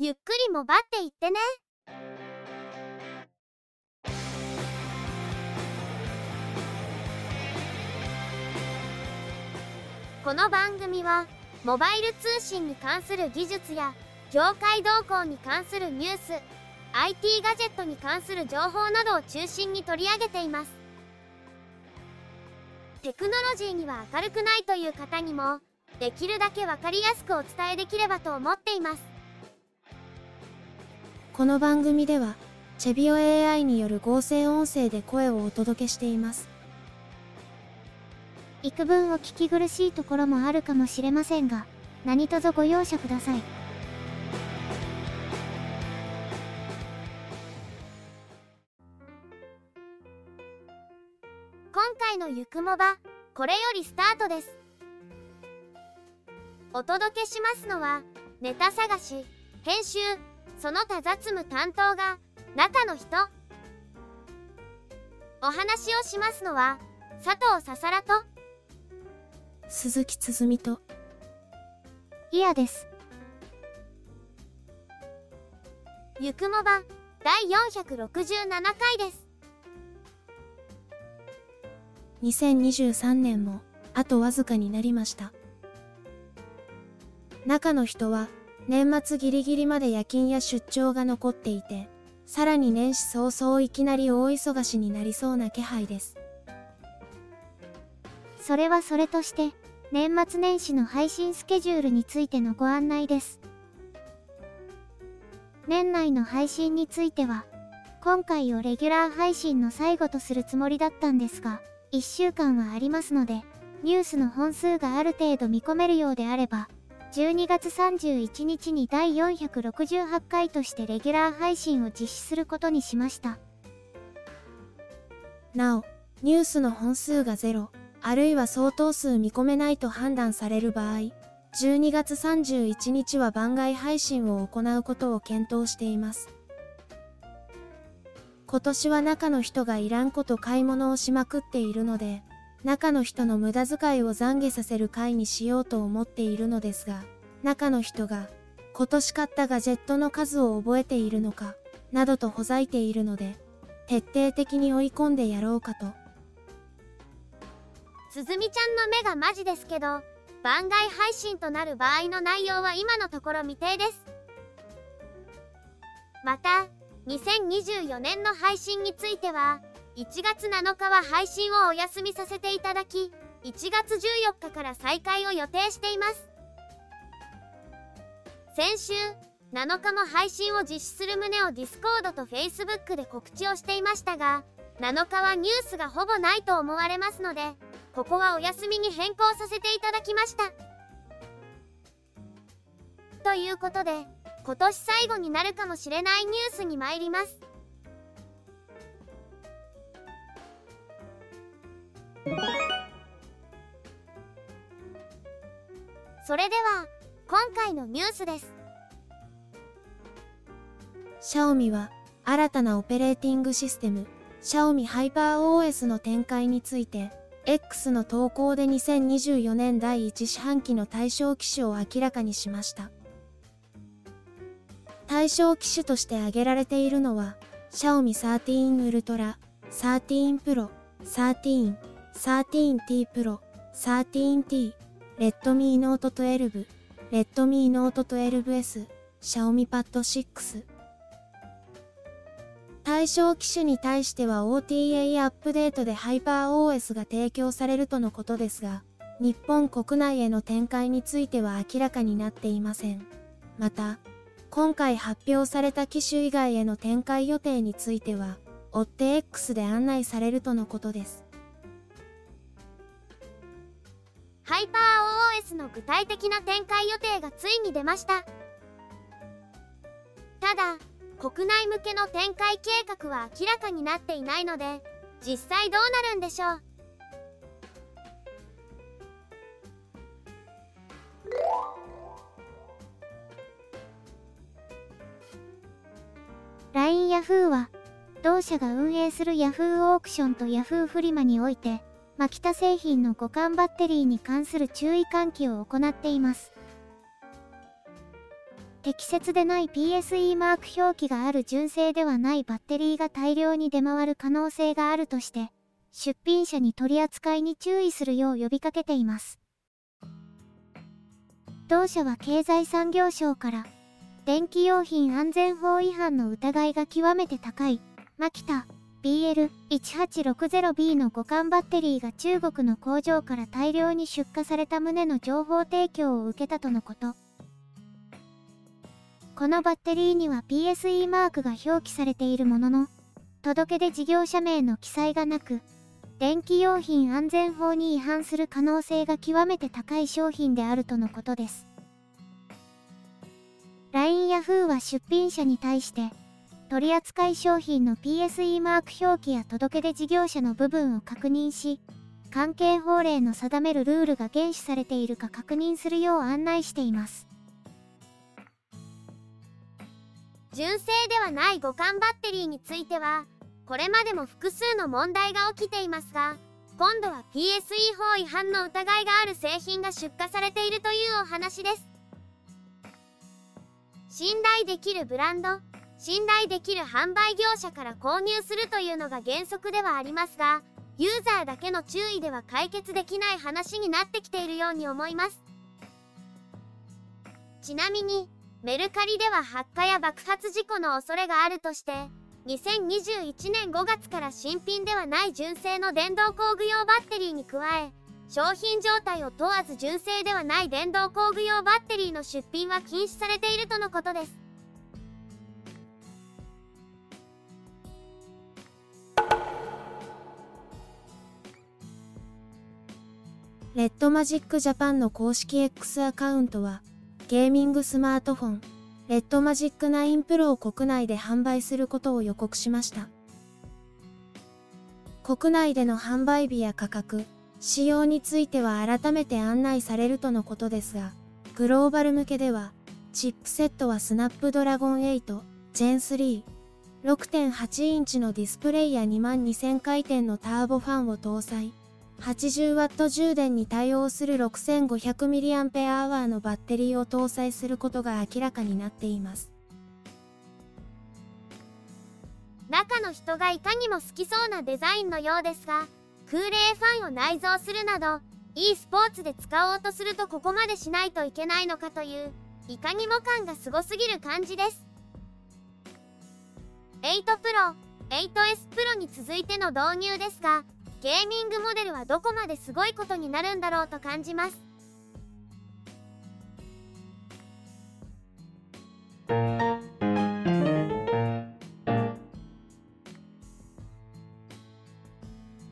ゆっくりもばっていってね。この番組はモバイル通信に関する技術や業界動向に関するニュース、IT ガジェットに関する情報などを中心に取り上げています。テクノロジーには明るくないという方にもできるだけ分かりやすくお伝えできればと思っています。この番組ではチェビオ AI による合成音声で声をお届けしています。幾分お聞き苦しいところもあるかもしれませんが、何卒ご容赦ください。今回のゆくもば、これよりスタートです。お届けしますのは、ネタ探し、編集、その他雑務担当が中の人。お話をしますのは、佐藤ささらと鈴木つづみといやです。ゆくもば第467回です。2023年もあとわずかになりました。中の人は年末ギリギリまで夜勤や出張が残っていて、さらに年始早々いきなり大忙しになりそうな気配です。それはそれとして、年末年始の配信スケジュールについてのご案内です。年内の配信については今回をレギュラー配信の最後とするつもりだったんですが、1週間はありますので、ニュースの本数がある程度見込めるようであれば、12月31日に第468回としてレギュラー配信を実施することにしました。なお、ニュースの本数が0、あるいは相当数見込めないと判断される場合、12月31日は番外配信を行うことを検討しています。今年は中の人がいらんこと買い物をしまくっているので、中の人の無駄遣いを懺悔させる回にしようと思っているのですが、中の人が今年買ったガジェットの数を覚えているのかなどとほざいているので、徹底的に追い込んでやろうかと。つづみちゃんの目がマジですけど、番外配信となる場合の内容は今のところ未定です。また2024年の配信については、1月7日は配信をお休みさせていただき、1月14日から再開を予定しています。先週、7日も配信を実施する旨を Discord と Facebook で告知をしていましたが、7日はニュースがほぼないと思われますので、ここはお休みに変更させていただきました。ということで、今年最後になるかもしれないニュースに参ります。それでは今回のニュースです。Xiaomi は新たなオペレーティングシステム Xiaomi HyperOS の展開について、 X の投稿で2024年第1四半期の対象機種を明らかにしました。対象機種として挙げられているのは、Xiaomi 13 Ultra、13 Pro、13、13T Pro、13T、Redmi Note 12、Redmi Note 12S、Xiaomi Pad 6。対象機種に対しては OTA アップデートで HyperOS が提供されるとのことですが、日本国内への展開については明らかになっていません。また、今回発表された機種以外への展開予定については、追って X で案内されるとのことです。ハイパー OS の具体的な展開予定がついに出ました。ただ、国内向けの展開計画は明らかになっていないので、実際どうなるんでしょう。LINE ヤフーは、同社が運営するヤフーオークションとヤフーフリマにおいて、マキタ製品の互換バッテリーに関する注意喚起を行っています。適切でない PSE マーク表記がある純正ではないバッテリーが大量に出回る可能性があるとして、出品者に取り扱いに注意するよう呼びかけています。同社は経済産業省から、電気用品安全法違反の疑いが極めて高い、マキタ、BL1860B の互換バッテリーが中国の工場から大量に出荷された旨の情報提供を受けたとのこと。このバッテリーには PSE マークが表記されているものの、届け出事業者名の記載がなく、電気用品安全法に違反する可能性が極めて高い商品であるとのことです。LINE ヤフーは出品者に対して、取扱い商品の PSE マーク表記や届け出事業者の部分を確認し、関係法令の定めるルールが厳守されているか確認するよう案内しています。純正ではない互換バッテリーについては、これまでも複数の問題が起きていますが、今度は PSE 法違反の疑いがある製品が出荷されているというお話です。信頼できるブランド、信頼できる販売業者から購入するというのが原則ではありますが、ユーザーだけの注意では解決できない話になってきているように思います。ちなみに、メルカリでは発火や爆発事故の恐れがあるとして、2021年5月から新品ではない純正の電動工具用バッテリーに加え、商品状態を問わず純正ではない電動工具用バッテリーの出品は禁止されているとのことです。レッドマジックジャパンの公式 X アカウントは、ゲーミングスマートフォン、レッドマジック9 Pro を国内で販売することを予告しました。国内での販売日や価格、仕様については改めて案内されるとのことですが、グローバル向けでは、チップセットはスナップドラゴン8、Gen 3、6.8 インチのディスプレイや 22,000 回転のターボファンを搭載。80W 充電に対応する 6500mAh のバッテリーを搭載することが明らかになっています。中の人がいかにも好きそうなデザインのようですが、空冷ファンを内蔵するなど、eスポーツで使おうとするとここまでしないといけないのかという、いかにも感がすごすぎる感じです。8 Pro、8S Pro に続いての導入ですが、ゲーミングモデルはどこまですごいことになるんだろうと感じます。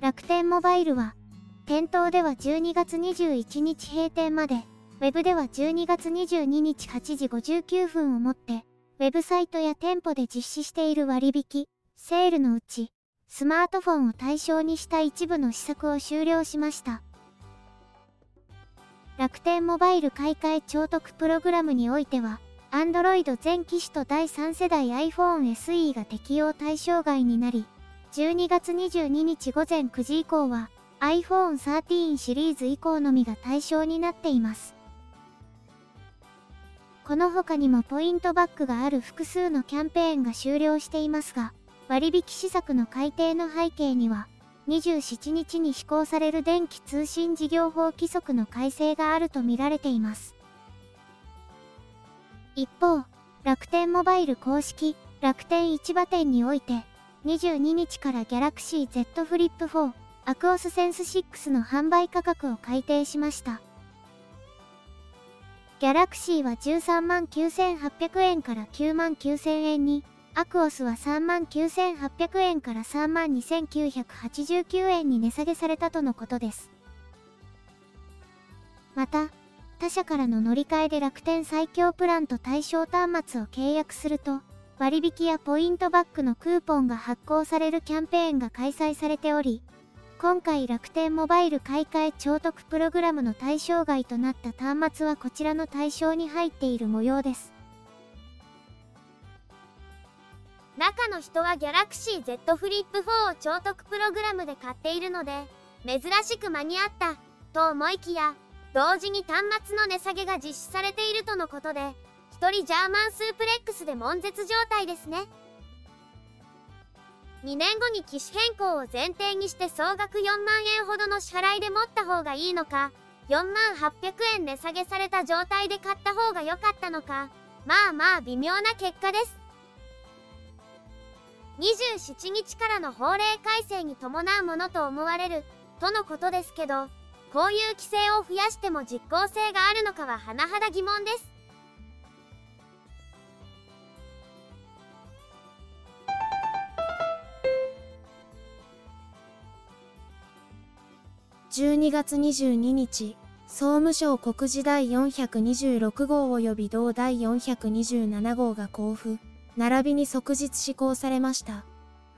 楽天モバイルは、店頭では12月21日閉店まで、ウェブでは12月22日8時59分をもって、ウェブサイトや店舗で実施している割引、セールのうち、スマートフォンを対象にした一部の施策を終了しました。楽天モバイル買い替え超得プログラムにおいては、Android 全機種と第3世代 iPhone SE が適用対象外になり、12月22日午前9時以降は、iPhone 13シリーズ以降のみが対象になっています。この他にもポイントバックがある複数のキャンペーンが終了していますが、割引施策の改定の背景には、27日に施行される電気通信事業法規則の改正があると見られています。一方、楽天モバイル公式、楽天市場店において、22日から Galaxy Z Flip 4、Acos Sense 6の販売価格を改定しました。Galaxy は 139,800 円から 99,000 円に、アクオスは 39,800 円から 32,989 円に値下げされたとのことです。また、他社からの乗り換えで楽天最強プランと対象端末を契約すると、割引やポイントバックのクーポンが発行されるキャンペーンが開催されており、今回楽天モバイル買い替え超得プログラムの対象外となった端末はこちらの対象に入っている模様です。中の人は Galaxy Z Flip 4を超得プログラムで買っているので、珍しく間に合った、と思いきや、同時に端末の値下げが実施されているとのことで、一人ジャーマンスープレックスで悶絶状態ですね。2年後に機種変更を前提にして総額4万円ほどの支払いで持った方がいいのか、4万800円値下げされた状態で買った方が良かったのか、まあまあ微妙な結果です。27日からの法令改正に伴うものと思われるとのことですけど、こういう規制を増やしても実効性があるのかは甚だ疑問です。12月22日、総務省告示第426号及び同第427号が公布、並びに即日施行されました。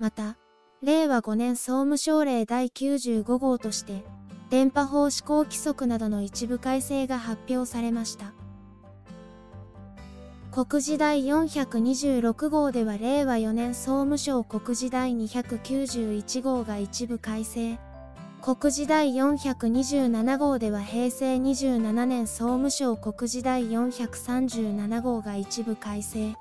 また、令和5年総務省令第95号として、電波法施行規則などの一部改正が発表されました。告示第426号では令和4年総務省告示第291号が一部改正。告示第427号では平成27年総務省告示第437号が一部改正。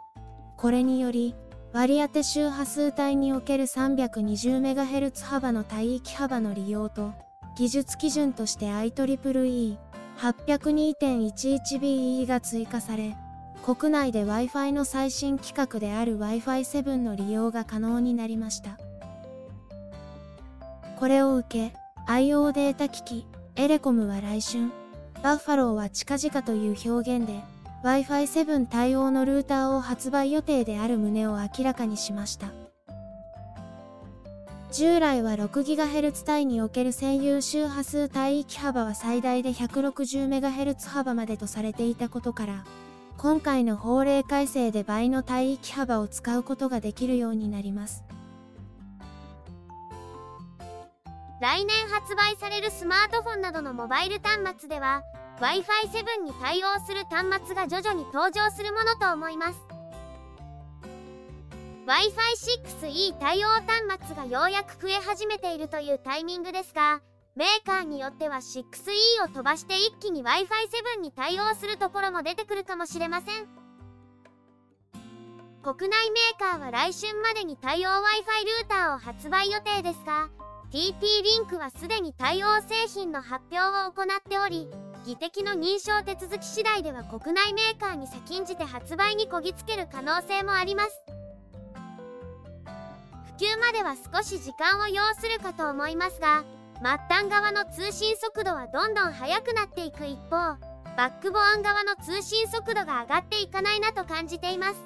これにより、割当周波数帯における 320MHz 幅の帯域幅の利用と、技術基準として IEEE 802.11BE が追加され、国内で Wi-Fi の最新規格である Wi-Fi 7 の利用が可能になりました。これを受け、IO データ機器、エレコムは来春、バッファローは近々という表現で、Wi-Fi 7 対応のルーターを発売予定である旨を明らかにしました。従来は 6GHz 帯における占有周波数帯域幅は最大で 160MHz 幅までとされていたことから、今回の法令改正で倍の帯域幅を使うことができるようになります。来年発売されるスマートフォンなどのモバイル端末では Wi-Fi 7 に対応する端末が徐々に登場するものと思います。 Wi-Fi 6E 対応端末がようやく増え始めているというタイミングですが、メーカーによっては 6E を飛ばして一気に Wi-Fi 7 に対応するところも出てくるかもしれません。国内メーカーは来春までに対応 Wi-Fi ルーターを発売予定ですが、TP リンクはすでに対応製品の発表を行っており、技的の認証手続き次第では国内メーカーに先んじて発売にこぎつける可能性もあります。普及までは少し時間を要するかと思いますが、末端側の通信速度はどんどん速くなっていく一方、バックボーン側の通信速度が上がっていかないなと感じています。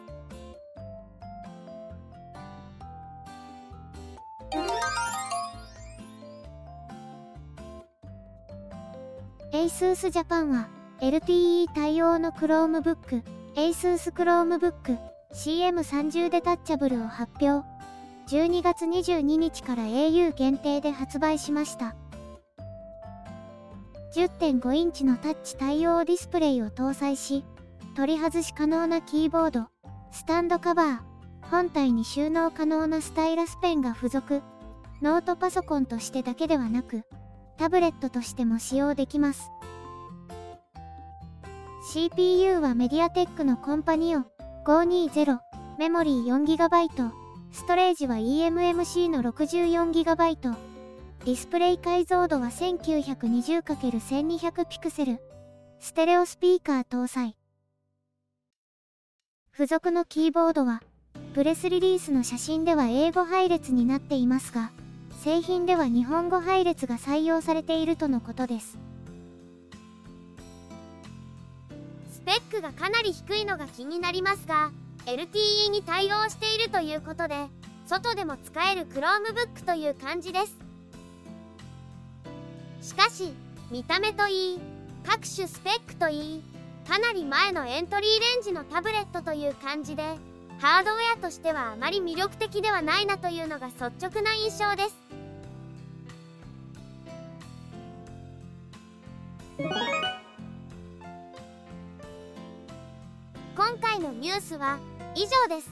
ASUS JAPAN は LTE 対応の Chromebook、ASUS Chromebook CM30 デタッチャブルを発表。12月22日から au 限定で発売しました。10.5 インチのタッチ対応ディスプレイを搭載し、取り外し可能なキーボード、スタンドカバー、本体に収納可能なスタイラスペンが付属。ノートパソコンとしてだけではなく、タブレットとしても使用できます。 CPU はメディアテックのコンパニオ520、メモリー 4GB、 ストレージは eMMC の 64GB、 ディスプレイ解像度は 1920×1200 ピクセル、ステレオスピーカー搭載。付属のキーボードはプレスリリースの写真では英語配列になっていますが、製品では日本語配列が採用されているとのことです。スペックがかなり低いのが気になりますが、 LTE に対応しているということで、外でも使える Chromebook という感じです。しかし、見た目といい、各種スペックといい、かなり前のエントリーレンジのタブレットという感じで、ハードウェアとしてはあまり魅力的ではないなというのが率直な印象です。今回のニュースは以上です。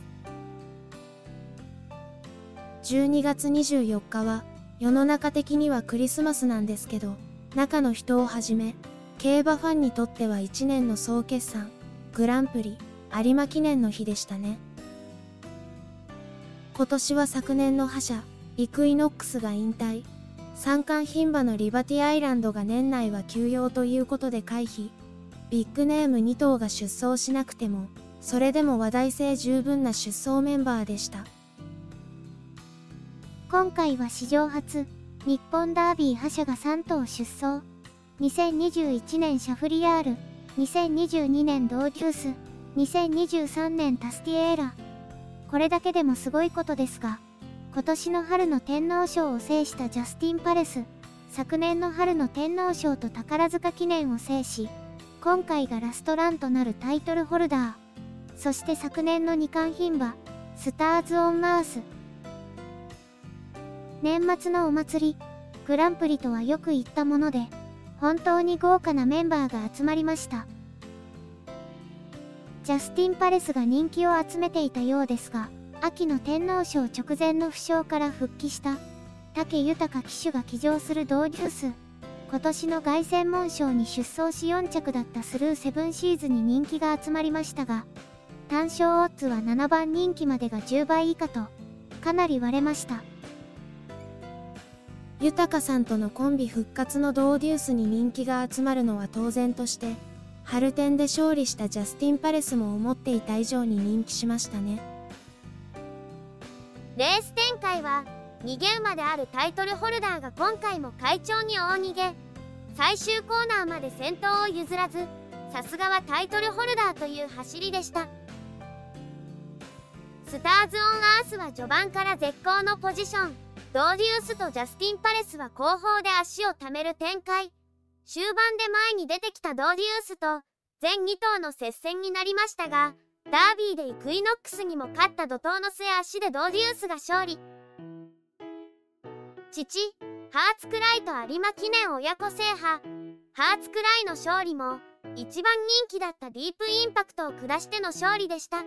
12月24日は世の中的にはクリスマスなんですけど、中の人をはじめ競馬ファンにとっては1年の総決算、グランプリ、有馬記念の日でしたね。今年は昨年の覇者イクイノックスが引退、三冠牝馬のリバティアイランドが年内は休養ということで回避。ビッグネーム2頭が出走しなくても、それでも話題性十分な出走メンバーでした。今回は史上初、日本ダービー覇者が3頭出走。2021年シャフリヤール、2022年ドーデュース、2023年タスティエーラ。これだけでもすごいことですが、今年の春の天皇賞を制したジャスティンパレス、昨年の春の天皇賞と宝塚記念を制し、今回がラストランとなるタイトルホルダー。そして昨年の二冠牝馬スターズ・オン・マース。年末のお祭りグランプリとはよく言ったもので、本当に豪華なメンバーが集まりました。ジャスティン・パレスが人気を集めていたようですが、秋の天皇賞直前の負傷から復帰した武豊騎手が騎乗するドーデュース。今年の凱旋門賞に出走し4着だったスルーセブンシーズに人気が集まりましたが、単勝オッズは7番人気までが10倍以下とかなり割れました。豊さんとのコンビ復活のドーデュースに人気が集まるのは当然として、春天で勝利したジャスティンパレスも思っていた以上に人気しましたね。レース展開は逃げ馬であるタイトルホルダーが今回も快調に大逃げ、最終コーナーまで先頭を譲らず、さすがはタイトルホルダーという走りでした。スターズ・オン・アースは序盤から絶好のポジション。ドーデュースとジャスティン・パレスは後方で足をためる展開。終盤で前に出てきたドーデュースと全2頭の接戦になりましたが、ダービーでイクイノックスにも勝った怒涛の末、足でドーデュースが勝利。父、ハーツクライと有馬記念親子制覇。ハーツクライの勝利も一番人気だったディープインパクトを下しての勝利でした。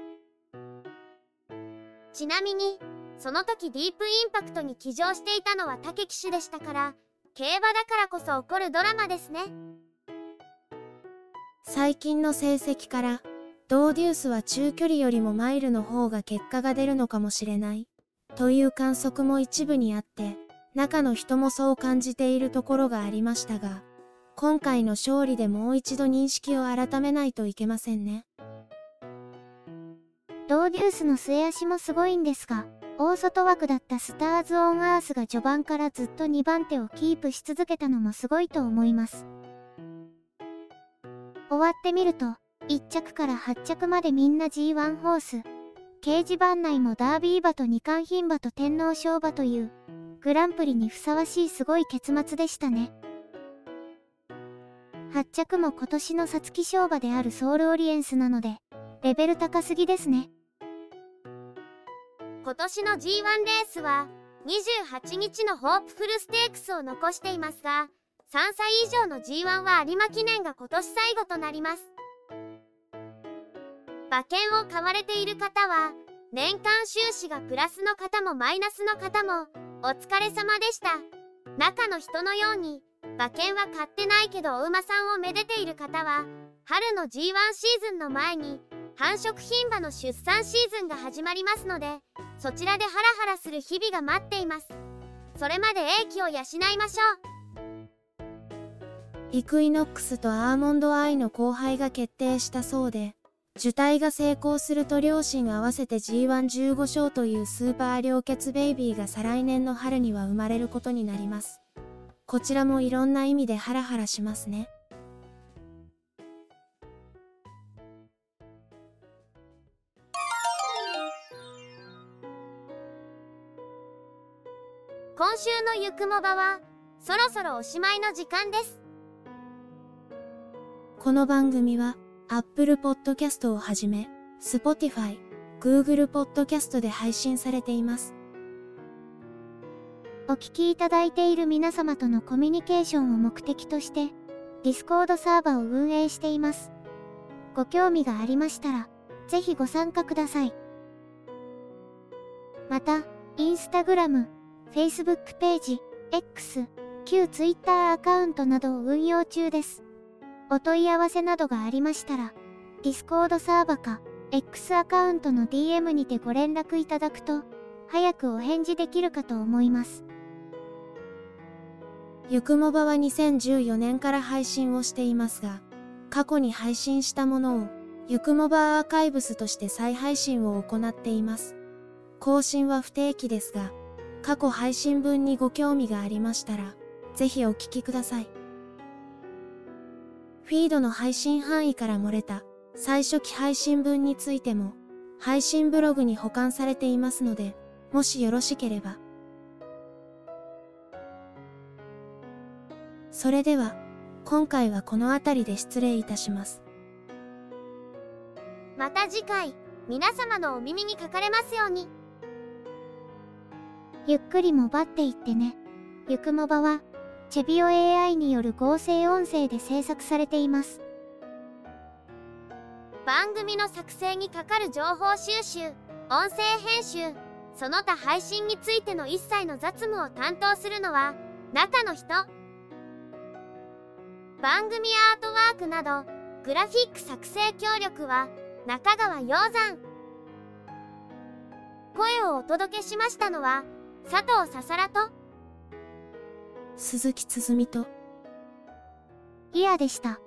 ちなみにその時ディープインパクトに騎乗していたのは武騎手でしたから、競馬だからこそ起こるドラマですね。最近の成績からドーデュースは中距離よりもマイルの方が結果が出るのかもしれないという観測も一部にあって、中の人もそう感じているところがありましたが、今回の勝利でもう一度認識を改めないといけませんね。ドーデュースの末足もすごいんですが、大外枠だったスターズ・オン・アースが序盤からずっと2番手をキープし続けたのもすごいと思います。終わってみると1着から8着までみんな G1 ホース、掲示板内もダービー馬と二冠牝馬と天皇賞馬というグランプリにふさわしいすごい結末でしたね。8着も今年の皐月賞馬であるソウルオリエンスなので、レベル高すぎですね。今年の G1 レースは28日のホープフルステークスを残していますが、3歳以上の G1 は有馬記念が今年最後となります。馬券を買われている方は、年間収支がプラスの方もマイナスの方もお疲れ様でした。中の人のように馬券は買ってないけどお馬さんをめでている方は、春の G1 シーズンの前に繁殖牝馬の出産シーズンが始まりますので、そちらでハラハラする日々が待っています。それまで英気を養いましょう。イクイノックスとアーモンドアイの交配が決定したそうで、受胎が成功すると両親合わせて G115 勝というスーパー良血ベイビーが再来年の春には生まれることになります。こちらもいろんな意味でハラハラしますね。今週のゆくもばはそろそろおしまいの時間です。この番組はApple Podcast をはじめ、Spotify、Google Podcast で配信されています。お聞きいただいている皆様とのコミュニケーションを目的として、Discord サーバーを運営しています。ご興味がありましたら、ぜひご参加ください。また、Instagram、Facebook ページ、X、旧 Twitter アカウントなどを運用中です。お問い合わせなどがありましたら、Discord サーバか X アカウントの DM にてご連絡いただくと、早くお返事できるかと思います。ゆくもばは2014年から配信をしていますが、過去に配信したものを、ゆくもばアーカイブスとして再配信を行っています。更新は不定期ですが、過去配信分にご興味がありましたら、ぜひお聞きください。フィードの配信範囲から漏れた最初期配信分についても、配信ブログに保管されていますので、もしよろしければ。それでは、今回はこのあたりで失礼いたします。また次回、皆様のお耳にかかれますように。ゆっくりもばっていってね。ゆくもばは、チェビオ AI による合成音声で制作されています。番組の作成にかかる情報収集、音声編集、その他配信についての一切の雑務を担当するのは、中の人。番組アートワークなどグラフィック作成協力は中川洋山。声をお届けしましたのは佐藤ささらと鈴木つづみとイヤでした。